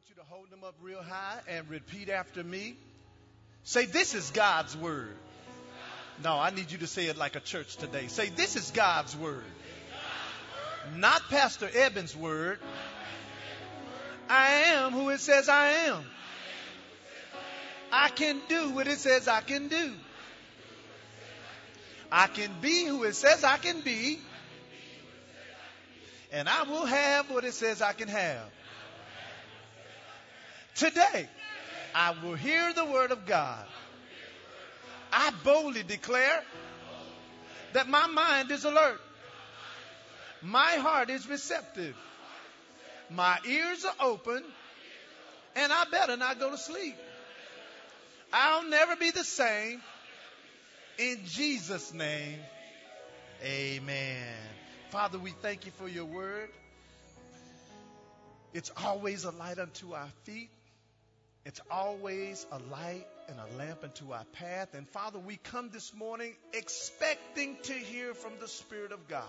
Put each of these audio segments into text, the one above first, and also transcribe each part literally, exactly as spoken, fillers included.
want you to hold them up real high and repeat after me. Say, this is God's word. No, I need you to say it like a church today. Say, this is God's word. Not Pastor Eben's word. I am who it says I am. I can do what it says I can do. I can be who it says I can be. And I will have what it says I can have. Today, I will hear the word of God. I boldly declare that my mind is alert. My heart is receptive. My ears are open. And I better not go to sleep. I'll never be the same. In Jesus' name, amen. Father, we thank you for your word. It's always a light unto our feet. It's always a light and a lamp unto our path. And Father, we come this morning expecting to hear from the Spirit of God.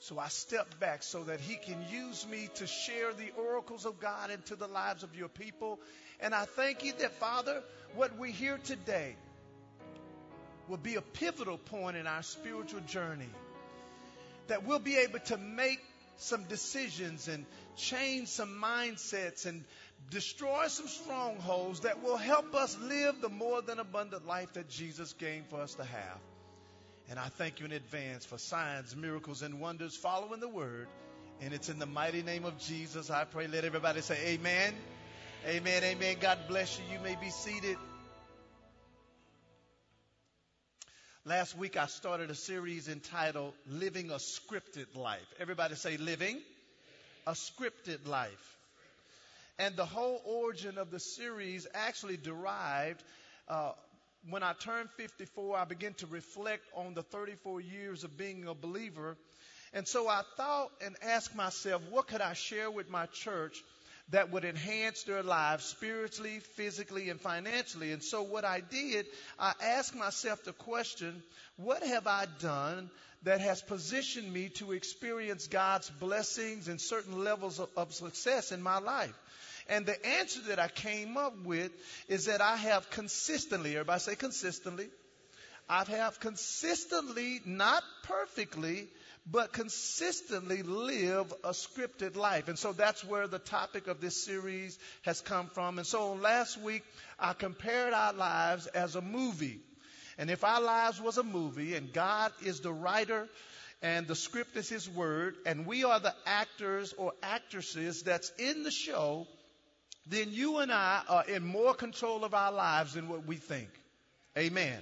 So I step back so that he can use me to share the oracles of God into the lives of your people. And I thank you that, Father, what we hear today will be a pivotal point in our spiritual journey. That we'll be able to make some decisions and change some mindsets and destroy some strongholds that will help us live the more than abundant life that Jesus came for us to have. And I thank you in advance for signs, miracles, and wonders following the word. And it's in the mighty name of Jesus I pray. Let everybody say amen. Amen, amen. God bless you. You may be seated. Last week I started a series entitled Living a Scripted Life. Everybody say living a scripted life. And the whole origin of the series actually derived, uh, when I turned fifty-four, I began to reflect on the thirty-four years of being a believer. And so I thought and asked myself, what could I share with my church that would enhance their lives spiritually, physically, and financially? And so what I did, I asked myself the question, what have I done that has positioned me to experience God's blessings and certain levels of, of success in my life? And the answer that I came up with is that I have consistently, everybody say consistently, I have consistently, not perfectly, but consistently live a scripted life. And so that's where the topic of this series has come from. And so last week, I compared our lives as a movie. And if our lives was a movie and God is the writer and the script is his word and we are the actors or actresses that's in the show, then you and I are in more control of our lives than what we think. Amen.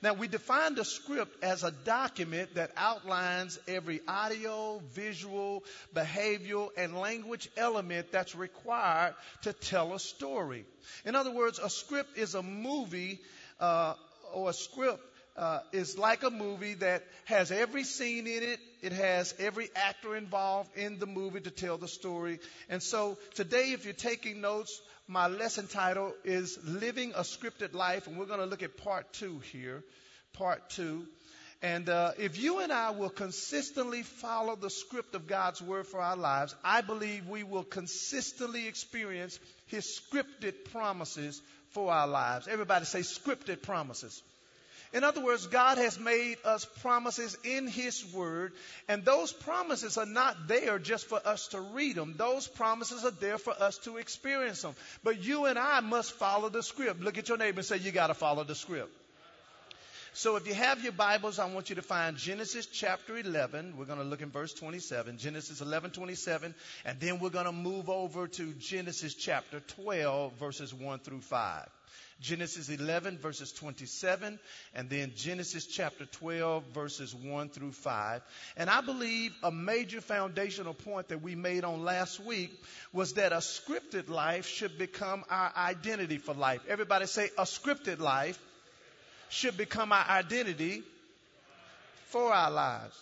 Now, we define the script as a document that outlines every audio, visual, behavioral, and language element that's required to tell a story. In other words, a script is a movie, uh, or a script uh, is like a movie that has every scene in it. It has every actor involved in the movie to tell the story. And so today, if you're taking notes, my lesson title is Living a Scripted Life, and we're going to look at part two here, part two. And uh, if you and I will consistently follow the script of God's word for our lives, I believe we will consistently experience his scripted promises for our lives. Everybody say scripted promises. In other words, God has made us promises in his word, and those promises are not there just for us to read them. Those promises are there for us to experience them. But you and I must follow the script. Look at your neighbor and say, you got to follow the script. So if you have your Bibles, I want you to find Genesis chapter eleven. We're going to look in verse twenty-seven, Genesis eleven twenty-seven, and then we're going to move over to Genesis chapter twelve, verses one through five. Genesis eleven, verses twenty-seven, and then Genesis chapter twelve, verses one through five. And I believe a major foundational point that we made on last week was that a scripted life should become our identity for life. Everybody say, a scripted life should become our identity for our lives.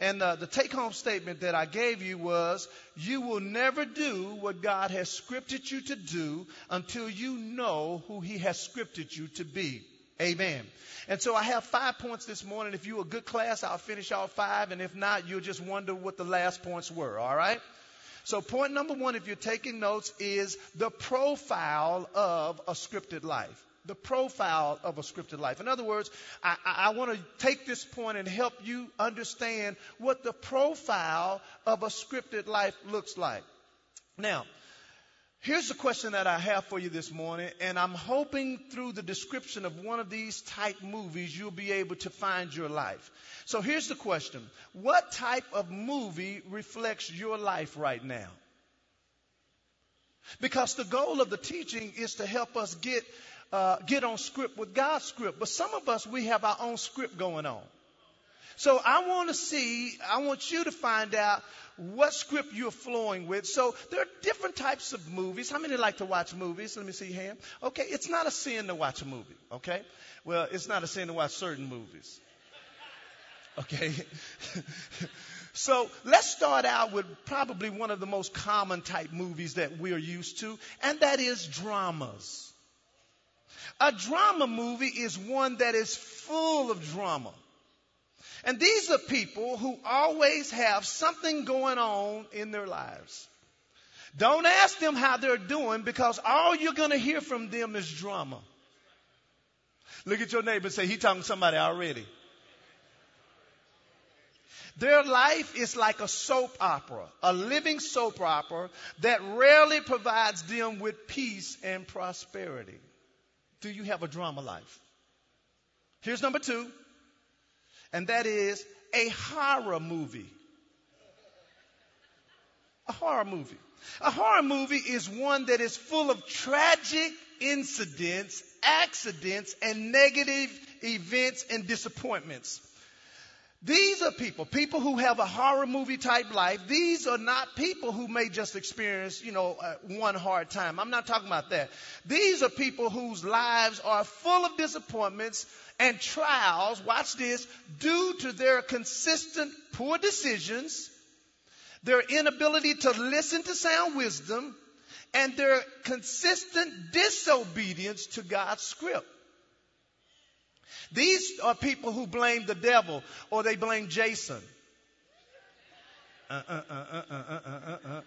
And uh, the take-home statement that I gave you was, you will never do what God has scripted you to do until you know who he has scripted you to be. Amen. And so I have five points this morning. If you're a good class, I'll finish all five. And if not, you'll just wonder what the last points were. All right. So point number one, if you're taking notes, is the profile of a scripted life. The profile of a scripted life. In other words, I, I, I want to take this point and help you understand what the profile of a scripted life looks like. Now, here's the question that I have for you this morning, and I'm hoping through the description of one of these type movies, you'll be able to find your life. So here's the question. What type of movie reflects your life right now? Because the goal of the teaching is to help us get uh, get on script with God's script. But some of us, we have our own script going on. So I want to see, I want you to find out what script you're flowing with. So there are different types of movies. How many like to watch movies? Let me see your hand. Okay, it's not a sin to watch a movie, okay? Well, it's not a sin to watch certain movies, okay? So let's start out with probably one of the most common type movies that we are used to, and that is dramas. A drama movie is one that is full of drama. And these are people who always have something going on in their lives. Don't ask them how they're doing, because all you're going to hear from them is drama. Look at your neighbor and say, he's talking to somebody already. Their life is like a soap opera, a living soap opera that rarely provides them with peace and prosperity. Do you have a drama life? Here's number two. And that is a horror movie. A horror movie. A horror movie is one that is full of tragic incidents, accidents, and negative events and disappointments. These are people, people who have a horror movie type life. These are not people who may just experience, you know, uh, one hard time. I'm not talking about that. These are people whose lives are full of disappointments and trials, watch this, due to their consistent poor decisions, their inability to listen to sound wisdom, and their consistent disobedience to God's script. These are people who blame the devil, or they blame Jason. Uh, uh, uh, uh, uh, uh, uh.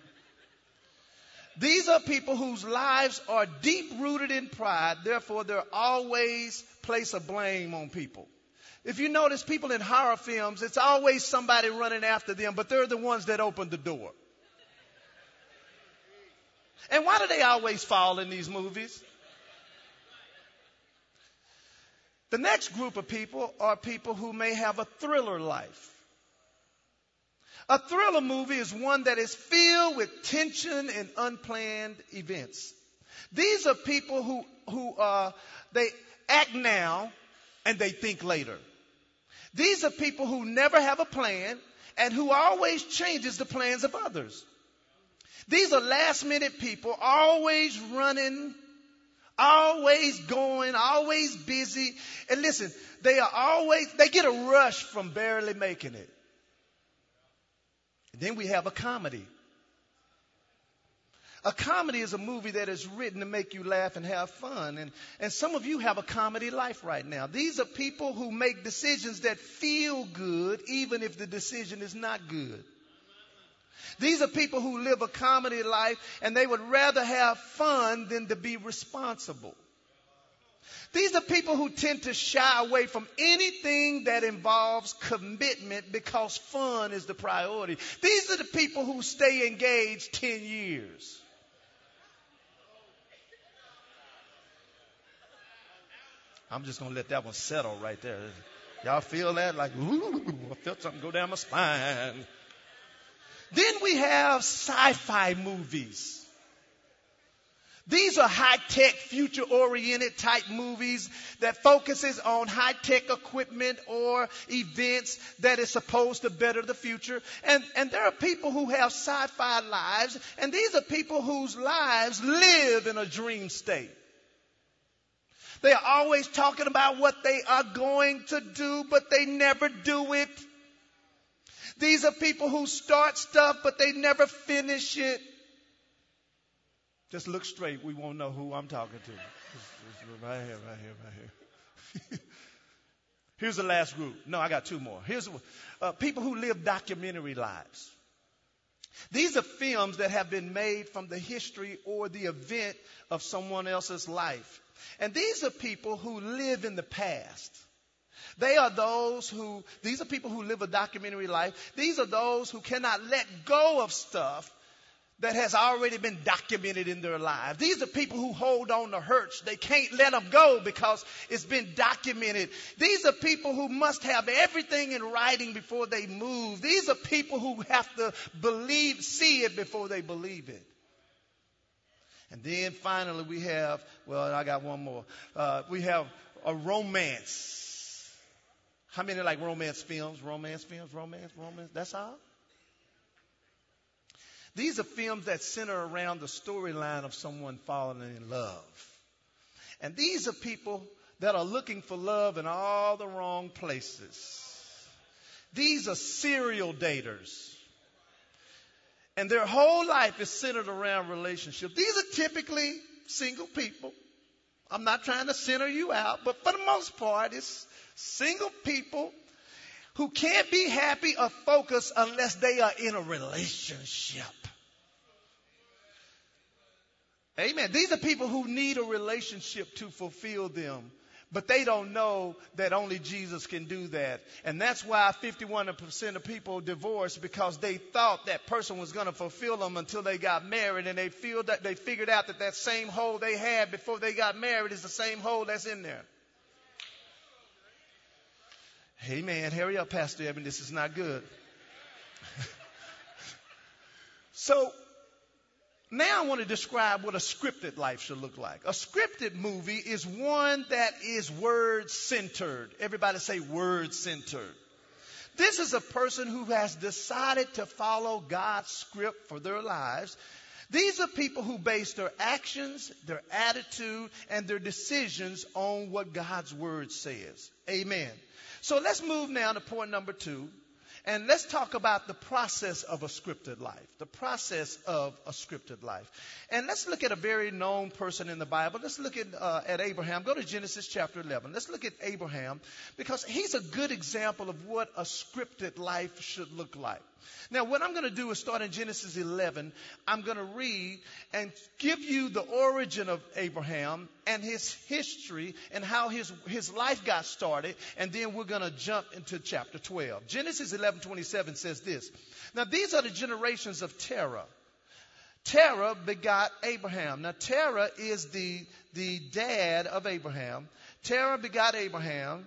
These are people whose lives are deep-rooted in pride. Therefore, they always place a blame on people. If you notice people in horror films, it's always somebody running after them, but they're the ones that opened the door. And why do they always fall in these movies? The next group of people are people who may have a thriller life. A thriller movie is one that is filled with tension and unplanned events. These are people who, who uh, they act now and they think later. These are people who never have a plan and who always changes the plans of others. These are last-minute people, always running, always going, always busy. And listen, they are always, they get a rush from barely making it. And then we have a comedy. A comedy is a movie that is written to make you laugh and have fun. And, and some of you have a comedy life right now. These are people who make decisions that feel good, even if the decision is not good. These are people who live a comedy life, and they would rather have fun than to be responsible. These are people who tend to shy away from anything that involves commitment because fun is the priority. These are the people who stay engaged ten years. I'm just going to let that one settle right there. Y'all feel that? Like, ooh, I felt something go down my spine. Then we have sci-fi movies. These are high-tech, future-oriented type movies that focuses on high-tech equipment or events that is supposed to better the future. And, and there are people who have sci-fi lives, and these are people whose lives live in a dream state. They are always talking about what they are going to do, but they never do it. These are people who start stuff, but they never finish it. Just look straight. We won't know who I'm talking to. It's, it's right here, right here, right here. Here's the last group. No, I got two more. Here's uh, people who live documentary lives. These are films that have been made from the history or the event of someone else's life. And these are people who live in the past. They are those who, these are people who live a documentary life. These are those who cannot let go of stuff that has already been documented in their lives. These are people who hold on to hurts. They can't let them go because it's been documented. These are people who must have everything in writing before they move. These are people who have to believe, see it before they believe it. And then finally we have, well, I got one more. Uh, we have a romance. How many like romance films? Romance films, romance, romance. That's all? These are films that center around the storyline of someone falling in love. And these are people that are looking for love in all the wrong places. These are serial daters. And their whole life is centered around relationships. These are typically single people. I'm not trying to center you out, but for the most part, it's single people who can't be happy or focused unless they are in a relationship. Amen. These are people who need a relationship to fulfill them, but they don't know that only Jesus can do that. And that's why fifty-one percent of people divorce, because they thought that person was going to fulfill them until they got married, and they feel that they figured out that that same hole they had before they got married is the same hole that's in there. Hey, man, hurry up, Pastor Evan. This is not good. So now I want to describe what a scripted life should look like. A scripted movie is one that is word-centered. Everybody say word-centered. This is a person who has decided to follow God's script for their lives. These are people who base their actions, their attitude, and their decisions on what God's word says. Amen. So let's move now to point number two, and let's talk about the process of a scripted life, the process of a scripted life. And let's look at a very known person in the Bible. Let's look at, uh, at Abraham. Go to Genesis chapter eleven. Let's look at Abraham, because he's a good example of what a scripted life should look like. Now, what I'm going to do is start in Genesis eleven. I'm going to read and give you the origin of Abraham and his history and how his, his life got started. And then we're going to jump into chapter twelve. Genesis eleven twenty-seven says this. Now, these are the generations of Terah. Terah begot Abraham. Now, Terah is the, the dad of Abraham. Terah begot Abraham,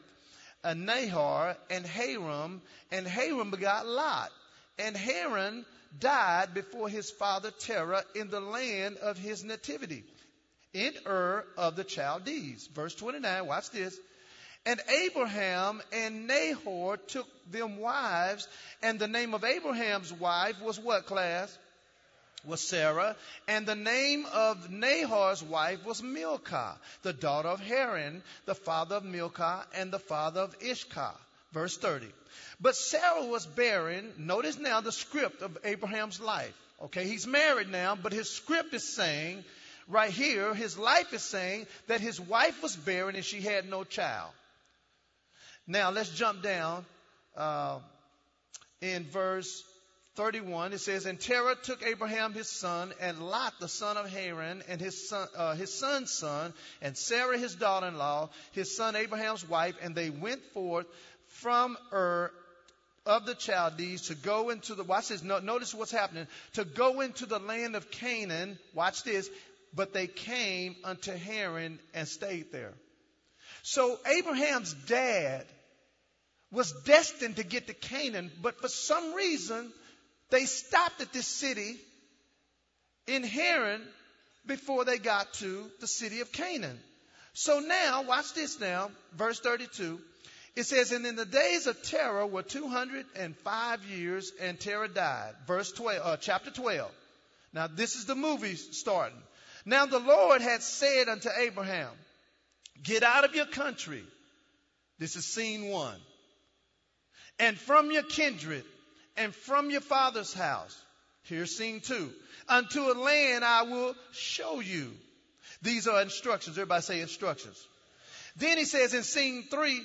and Nahor, and Haran, and Haran begot Lot. And Haran died before his father Terah in the land of his nativity, in Ur of the Chaldees. Verse twenty-nine, watch this. And Abraham and Nahor took them wives, and the name of Abraham's wife was what, class? Was Sarah. And the name of Nahor's wife was Milcah, the daughter of Haran, the father of Milcah, and the father of Ishcah. Verse thirty. But Sarah was barren. Notice now the script of Abraham's life. Okay, he's married now, but his script is saying, right here, his life is saying that his wife was barren and she had no child. Now, let's jump down uh, in verse thirty-one. It says, and Terah took Abraham his son, and Lot the son of Haran, and his son, uh, his son's son, and Sarah his daughter-in-law, his son Abraham's wife, and they went forth from Ur of the Chaldees to go into the, watch this, notice what's happening, to go into the land of Canaan, watch this, but they came unto Haran and stayed there. So Abraham's dad was destined to get to Canaan, but for some reason, they stopped at this city in Haran before they got to the city of Canaan. So now, watch this now, verse thirty-two. It says, and in the days of Terah were two hundred five years, and Terah died. Verse twelve, uh, chapter twelve. Now, this is the movie starting. Now, the Lord had said unto Abraham, get out of your country. This is scene one. And from your kindred, and from your father's house. Here's scene two. Unto a land I will show you. These are instructions. Everybody say instructions. Then he says in scene three,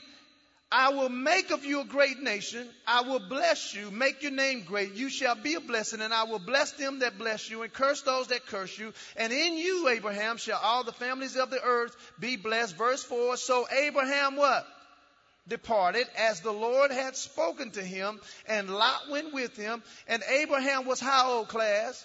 I will make of you a great nation. I will bless you, make your name great. You shall be a blessing, and I will bless them that bless you and curse those that curse you. And in you, Abraham, shall all the families of the earth be blessed. Verse four, so Abraham what? Departed as the Lord had spoken to him, and Lot went with him. And Abraham was how old, class?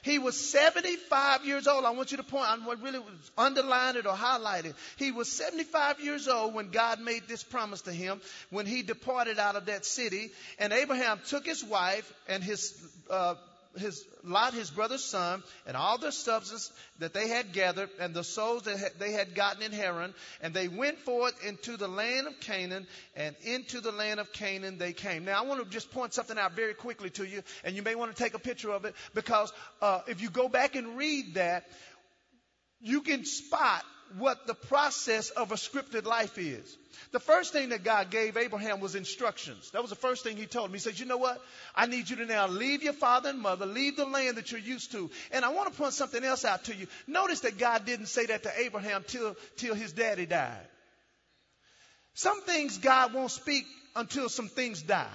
He was seventy-five years old. I want you to point, I really underline it or highlight it. He was seventy-five years old when God made this promise to him when he departed out of that city. And Abraham took his wife and his, uh, his Lot, his brother's son, and all their substance that they had gathered and the souls that they had gotten in Haran. And they went forth into the land of Canaan, and into the land of Canaan they came. Now, I want to just point something out very quickly to you, and you may want to take a picture of it, because uh, if you go back and read that, you can spot what the process of a scripted life is. The first thing that God gave Abraham was instructions. That was the first thing he told him. He said, you know what? I need you to now leave your father and mother, leave the land that you're used to. And I want to point something else out to you. Notice that God didn't say that to Abraham till, till his daddy died. Some things God won't speak until some things die.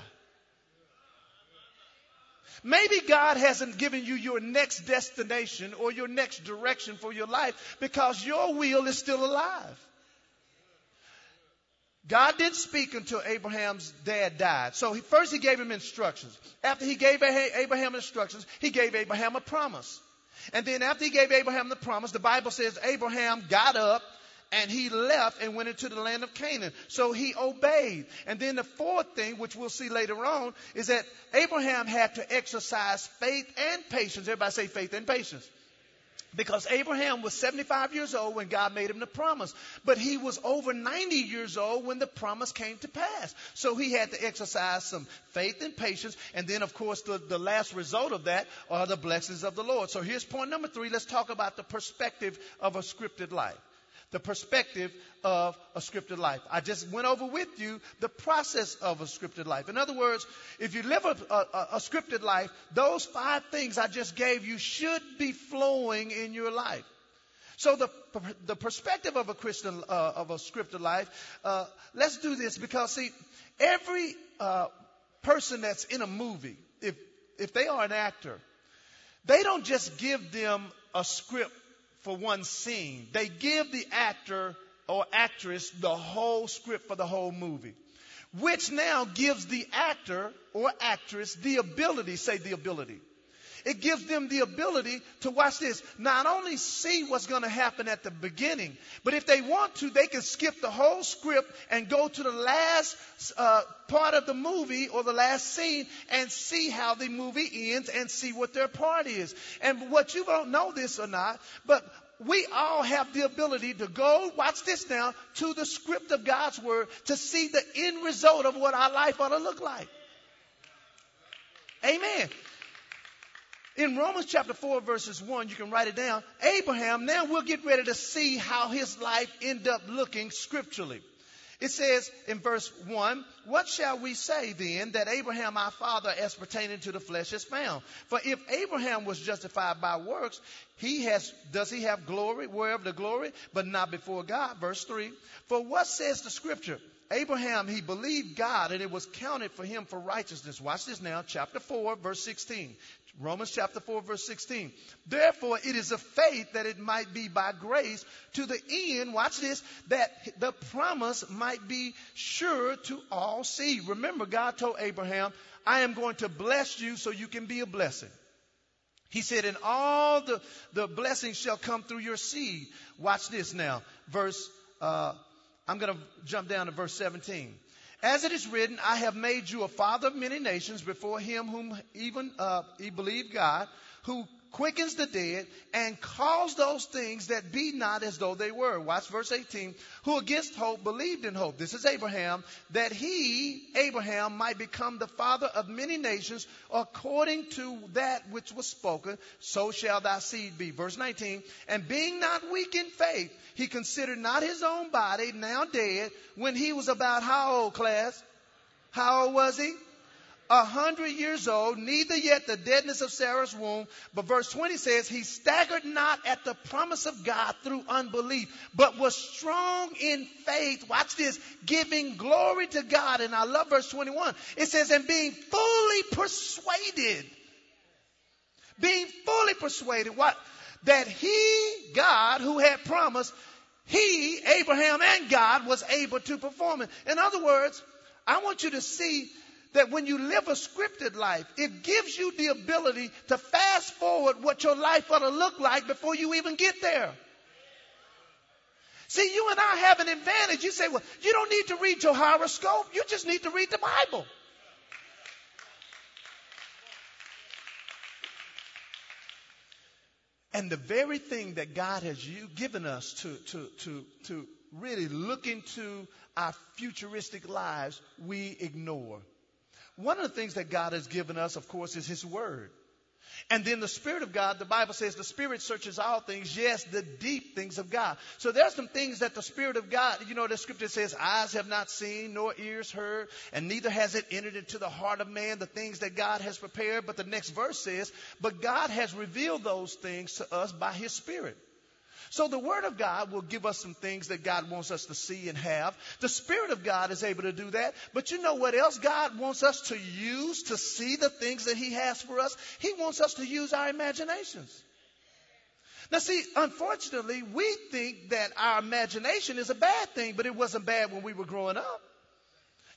Maybe God hasn't given you your next destination or your next direction for your life because your will is still alive. God didn't speak until Abraham's dad died. So he, first he gave him instructions. After he gave Abraham instructions, he gave Abraham a promise. And then after he gave Abraham the promise, the Bible says Abraham got up and he left and went into the land of Canaan. So he obeyed. And then the fourth thing, which we'll see later on, is that Abraham had to exercise faith and patience. Everybody say faith and patience. Because Abraham was seventy-five years old when God made him the promise. But he was over ninety years old when the promise came to pass. So he had to exercise some faith and patience. And then, of course, the, the last result of that are the blessings of the Lord. So here's point number three. Let's talk about the perspective of a scripted life. The perspective of a scripted life. I just went over with you the process of a scripted life. In other words, if you live a, a, a scripted life, those five things I just gave you should be flowing in your life. So the the perspective of a Christian uh, of a scripted life. Uh, let's do this because see, every uh, person that's in a movie, if if they are an actor, they don't just give them a script for one scene. They give the actor or actress the whole script for the whole movie, which now gives the actor or actress the ability, say the ability. It gives them the ability to, watch this, not only see what's going to happen at the beginning, but if they want to, they can skip the whole script and go to the last uh, part of the movie or the last scene and see how the movie ends and see what their part is. And what you don't know this or not, but we all have the ability to go, watch this now, to the script of God's word to see the end result of what our life ought to look like. Amen. In Romans chapter four, verses one, you can write it down. Abraham, now we'll get ready to see how his life ended up looking scripturally. It says in verse one, what shall we say then that Abraham our father as pertaining to the flesh is found? For if Abraham was justified by works, he has, does he have glory, whereof the glory, but not before God? Verse three, for what says the scripture? Abraham, he believed God, and it was counted for him for righteousness. Watch this now, chapter four, verse sixteen. Romans chapter four, verse sixteen. Therefore, it is of faith that it might be by grace to the end, watch this, that the promise might be sure to all seed. Remember, God told Abraham, I am going to bless you so you can be a blessing. He said, and all the, the blessings shall come through your seed. Watch this now. Verse, uh, I'm going to jump down to verse seventeen. As it is written, I have made you a father of many nations before him whom even uh, he believed God, who quickens the dead and calls those things that be not as though they were. Watch verse eighteen. Who against hope believed in hope. This is Abraham, that he, Abraham, might become the father of many nations according to that which was spoken. So shall thy seed be. Verse nineteen. And being not weak in faith, he considered not his own body, now dead, when he was about how old, class? How old was he? a hundred years old, neither yet the deadness of Sarah's womb. But verse twenty says, he staggered not at the promise of God through unbelief, but was strong in faith. Watch this, giving glory to God. And I love verse twenty-one. It says, and being fully persuaded, being fully persuaded, what? That he, God, who had promised, he, Abraham and God, was able to perform it. In other words, I want you to see that when you live a scripted life, it gives you the ability to fast forward what your life ought to look like before you even get there. See, you and I have an advantage. You say, well, you don't need to read your horoscope. You just need to read the Bible. And the very thing that God has you given us to, to, to, to really look into our futuristic lives, we ignore. One of the things that God has given us, of course, is his word. And then the Spirit of God, the Bible says the Spirit searches all things, yes, the deep things of God. So there's some things that the Spirit of God, you know, the scripture says, eyes have not seen, nor ears heard, and neither has it entered into the heart of man, the things that God has prepared. But the next verse says, but God has revealed those things to us by his Spirit. So the Word of God will give us some things that God wants us to see and have. The Spirit of God is able to do that. But you know what else God wants us to use to see the things that he has for us? He wants us to use our imaginations. Now see, unfortunately, we think that our imagination is a bad thing, but it wasn't bad when we were growing up.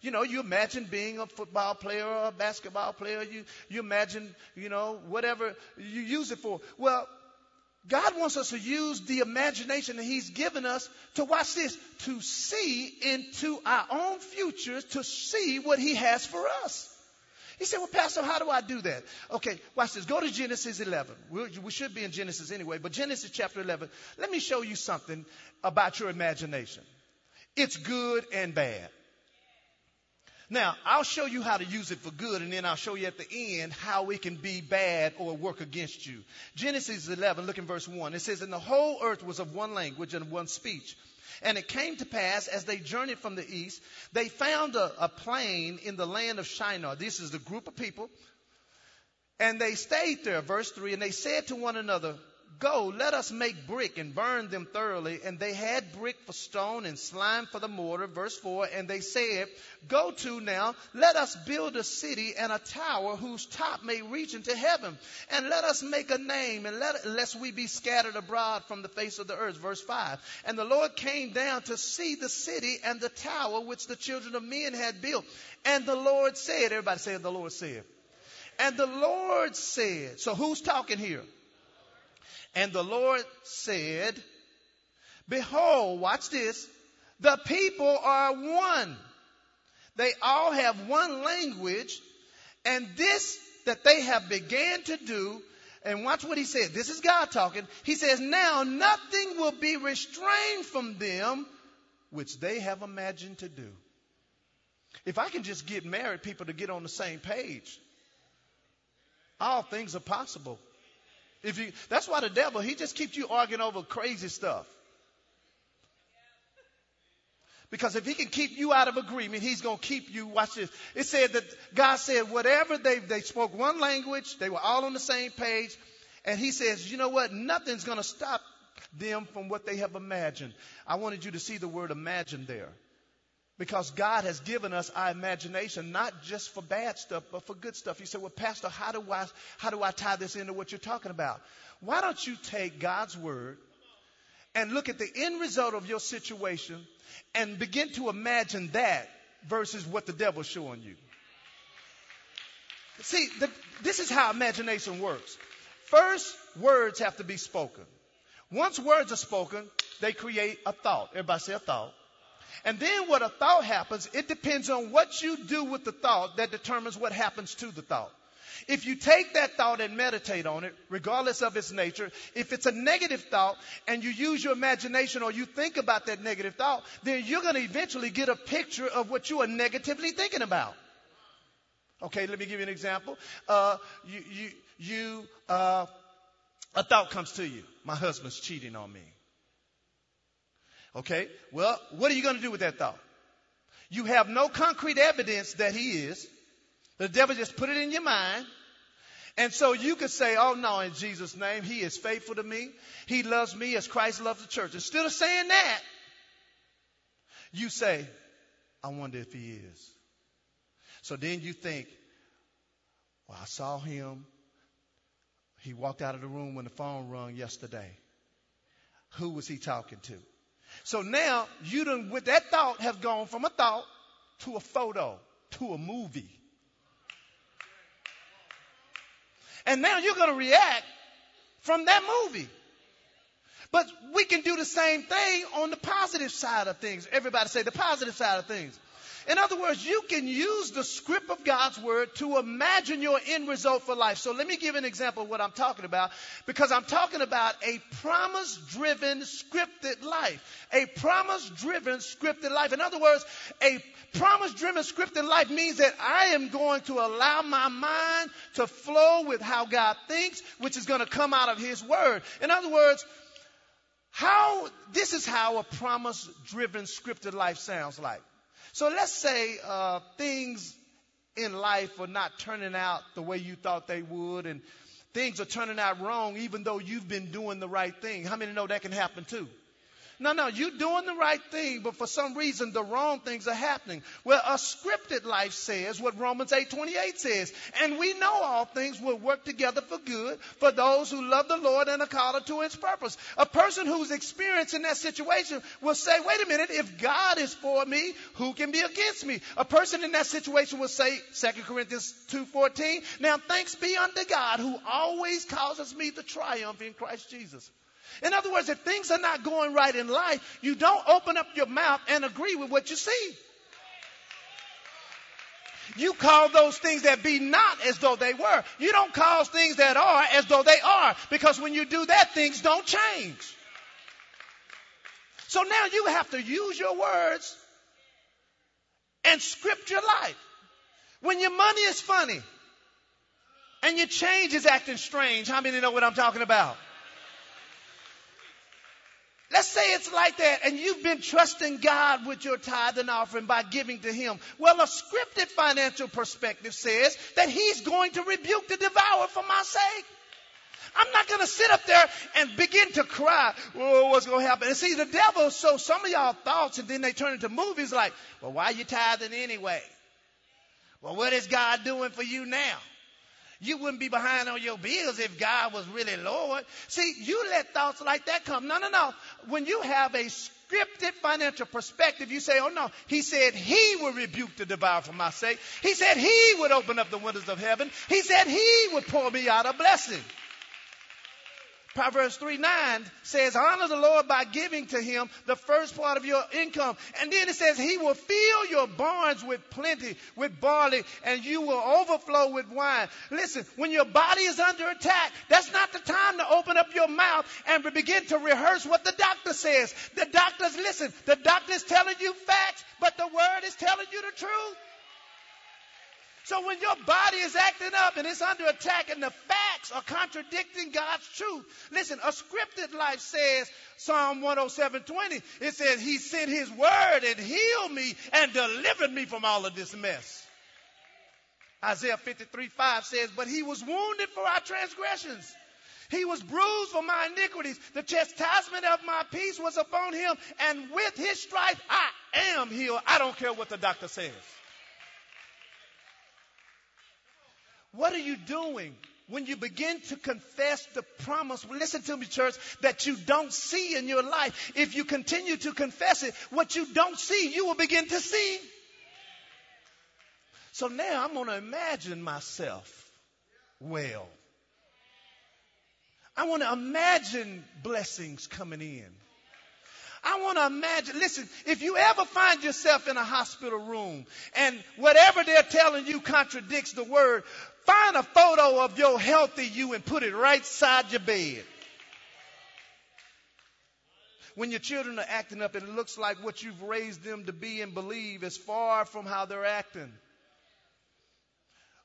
You know, you imagine being a football player or a basketball player. You, you imagine, you know, whatever you use it for. Well, God wants us to use the imagination that he's given us to, watch this, to see into our own futures, to see what he has for us. He said, well, Pastor, how do I do that? Okay, watch this. Go to Genesis eleven. We're, we should be in Genesis anyway, but Genesis chapter eleven. Let me show you something about your imagination. It's good and bad. Now, I'll show you how to use it for good, and then I'll show you at the end how it can be bad or work against you. Genesis eleven, look in verse one. It says, and the whole earth was of one language and one speech. And it came to pass, as they journeyed from the east, they found a, a plain in the land of Shinar. This is the group of people. And they stayed there, verse three, and they said to one another, go, let us make brick and burn them thoroughly. And they had brick for stone and slime for the mortar. Verse four. And they said, go to now, let us build a city and a tower whose top may reach into heaven. And let us make a name, and let, lest we be scattered abroad from the face of the earth. Verse five. And the Lord came down to see the city and the tower which the children of men had built. And the Lord said, everybody say, the Lord said. And the Lord said, so who's talking here? And the Lord said, behold, watch this, the people are one. They all have one language, and this that they have began to do, and watch what he said. This is God talking. He says, now nothing will be restrained from them which they have imagined to do. If I can just get married people to get on the same page, all things are possible. If you, that's why the devil, he just keeps you arguing over crazy stuff. Because if he can keep you out of agreement, he's going to keep you, watch this. It said that God said whatever, they, they spoke one language, they were all on the same page. And he says, you know what, nothing's going to stop them from what they have imagined. I wanted you to see the word imagine there. Because God has given us our imagination, not just for bad stuff, but for good stuff. You say, well, Pastor, how do I, how do I tie this into what you're talking about? Why don't you take God's word and look at the end result of your situation and begin to imagine that versus what the devil's showing you? See, the, this is how imagination works. First, words have to be spoken. Once words are spoken, they create a thought. Everybody say a thought. And then what a thought happens, it depends on what you do with the thought that determines what happens to the thought. If you take that thought and meditate on it, regardless of its nature, if it's a negative thought and you use your imagination or you think about that negative thought, then you're going to eventually get a picture of what you are negatively thinking about. Okay, let me give you an example. Uh, you, you, you, uh, a thought comes to you. My husband's cheating on me. Okay, well, what are you going to do with that thought? You have no concrete evidence that he is. The devil just put it in your mind. And so you could say, oh, no, in Jesus' name, he is faithful to me. He loves me as Christ loves the church. Instead of saying that, you say, I wonder if he is. So then you think, well, I saw him. He walked out of the room when the phone rung yesterday. Who was he talking to? So now you done with that thought have gone from a thought to a photo, to a movie. And now you're going to react from that movie. But we can do the same thing on the positive side of things. Everybody say the positive side of things. In other words, you can use the script of God's word to imagine your end result for life. So let me give an example of what I'm talking about, because I'm talking about a promise-driven scripted life. A promise-driven scripted life. In other words, a promise-driven scripted life means that I am going to allow my mind to flow with how God thinks, which is going to come out of his word. In other words, how this is how a promise-driven scripted life sounds like. So let's say uh, things in life are not turning out the way you thought they would, and things are turning out wrong even though you've been doing the right thing. How many know that can happen too? No, no, you're doing the right thing, but for some reason the wrong things are happening. Well, a scripted life says what Romans eight twenty-eight says, and we know all things will work together for good for those who love the Lord and are called to his purpose. A person who's experiencing that situation will say, wait a minute, if God is for me, who can be against me? A person in that situation will say, Second Corinthians two fourteen, now thanks be unto God who always causes me to triumph in Christ Jesus. In other words, if things are not going right in life, you don't open up your mouth and agree with what you see. You call those things that be not as though they were. You don't call things that are as though they are, because when you do that, things don't change. So now you have to use your words and script your life. When your money is funny and your change is acting strange, how many know what I'm talking about? Let's say it's like that, and you've been trusting God with your tithe and offering by giving to him. Well, a scripted financial perspective says that he's going to rebuke the devourer for my sake. I'm not going to sit up there and begin to cry, whoa, what's going to happen? And see, the devil, so some of y'all thoughts, and then they turn into movies like, well, why are you tithing anyway? Well, what is God doing for you now? You wouldn't be behind on your bills if God was really Lord. See, you let thoughts like that come. No, no, no. When you have a scripted financial perspective, you say, oh, no. He said he would rebuke the devourer for my sake. He said he would open up the windows of heaven. He said he would pour me out a blessing. Proverbs three nine says, honor the Lord by giving to him the first part of your income. And then it says, he will fill your barns with plenty, with barley, and you will overflow with wine. Listen, when your body is under attack, that's not the time to open up your mouth and begin to rehearse what the doctor says. The doctors, listen, the doctor is telling you facts, but the word is telling you the truth. So when your body is acting up and it's under attack and the facts are contradicting God's truth, listen, a scripted life says, Psalm one oh seven twenty, it says, he sent his word and healed me and delivered me from all of this mess. Isaiah fifty-three five says, but he was wounded for our transgressions. He was bruised for my iniquities. The chastisement of my peace was upon him, and with his stripes I am healed. I don't care what the doctor says. What are you doing when you begin to confess the promise? Well, listen to me, church, that you don't see in your life. If you continue to confess it, what you don't see, you will begin to see. So now I'm going to imagine myself well. I want to imagine blessings coming in. I want to imagine, listen, if you ever find yourself in a hospital room and whatever they're telling you contradicts the word, find a photo of your healthy you and put it right side your bed. When your children are acting up and it looks like what you've raised them to be and believe is far from how they're acting.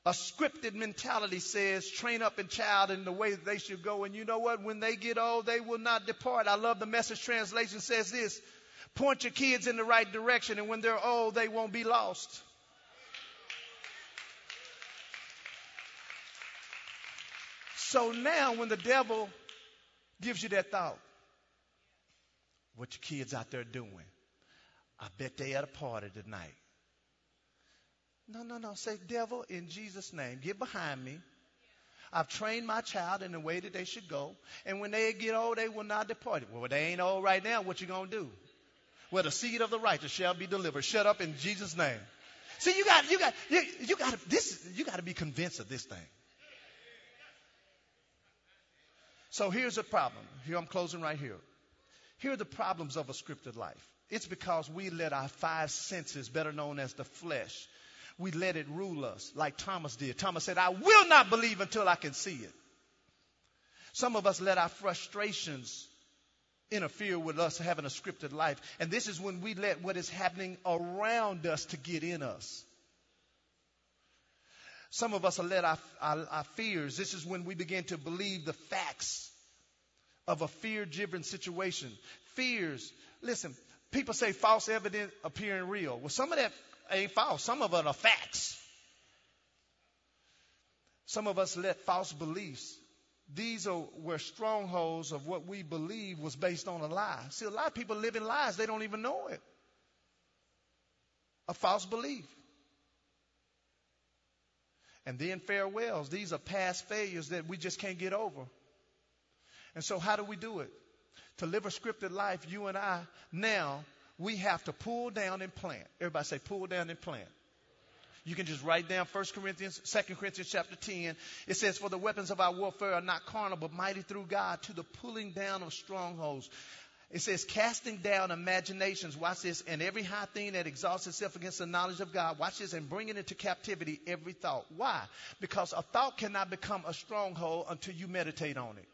A scripted mentality says, train up a child in the way that they should go. And you know what? When they get old, they will not depart. I love the Message translation says this, point your kids in the right direction, and when they're old, they won't be lost. So now when the devil gives you that thought, what your kids out there doing? I bet they at a party tonight. No, no, no. Say, devil, in Jesus' name, get behind me. I've trained my child in the way that they should go. And when they get old, they will not depart. Well, they ain't old right now. What you going to do? Well, the seed of the righteous shall be delivered. Shut up in Jesus' name. See, you got, you got, you, you got to, this, you got to be convinced of this thing. So here's the problem. Here, I'm closing right here. Here are the problems of a scripted life. It's because we let our five senses, better known as the flesh, we let it rule us like Thomas did. Thomas said, I will not believe until I can see it. Some of us let our frustrations interfere with us having a scripted life. And this is when we let what is happening around us to get in us. Some of us let our, our, our fears. This is when we begin to believe the facts of a fear-driven situation. Fears. Listen, people say false evidence appearing real. Well, some of that ain't false. Some of it are facts. Some of us let false beliefs. These are where strongholds of what we believe was based on a lie. See, a lot of people live in lies. They don't even know it. A false belief. And then farewells. These are past failures that we just can't get over. And so how do we do it? To live a scripted life, you and I now, we have to pull down and plant. Everybody say, pull down and plant. You can just write down First Corinthians, Second Corinthians chapter ten. It says, for the weapons of our warfare are not carnal, but mighty through God to the pulling down of strongholds. It says, casting down imaginations. Watch this. And every high thing that exalts itself against the knowledge of God. Watch this. And bringing into captivity every thought. Why? Because a thought cannot become a stronghold until you meditate on it.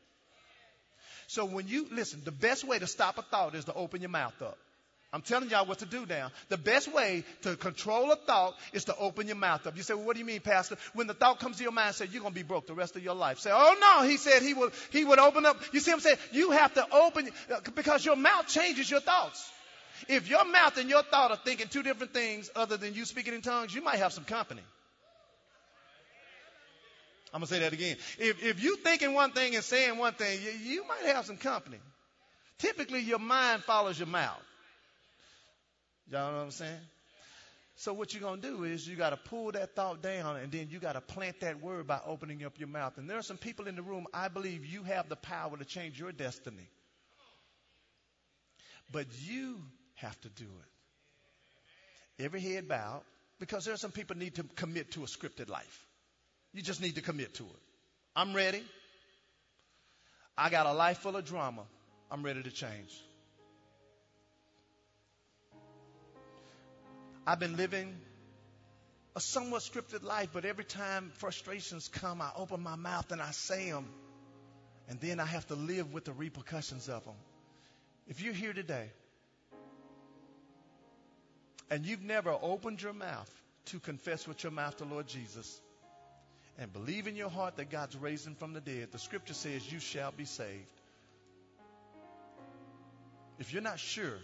So when you, listen, the best way to stop a thought is to open your mouth up. I'm telling y'all what to do now. The best way to control a thought is to open your mouth up. You say, well, what do you mean, Pastor? When the thought comes to your mind, say, you're going to be broke the rest of your life. Say, oh, no, he said he would, he would open up. You see what I'm saying? You have to open, because your mouth changes your thoughts. If your mouth and your thought are thinking two different things other than you speaking in tongues, you might have some company. I'm going to say that again. If, if you're thinking one thing and saying one thing, you, you might have some company. Typically, your mind follows your mouth. Y'all know what I'm saying? So what you're going to do is you got to pull that thought down, and then you got to plant that word by opening up your mouth. And there are some people in the room, I believe you have the power to change your destiny. But you have to do it. Every head bowed, because there are some people need to commit to a scripted life. You just need to commit to it. I'm ready. I got a life full of drama. I'm ready to change. I've been living a somewhat scripted life, but every time frustrations come, I open my mouth and I say them, and then I have to live with the repercussions of them. If you're here today and you've never opened your mouth to confess with your mouth the Lord Jesus and believe in your heart that God's raised him from the dead, the scripture says you shall be saved. If you're not sure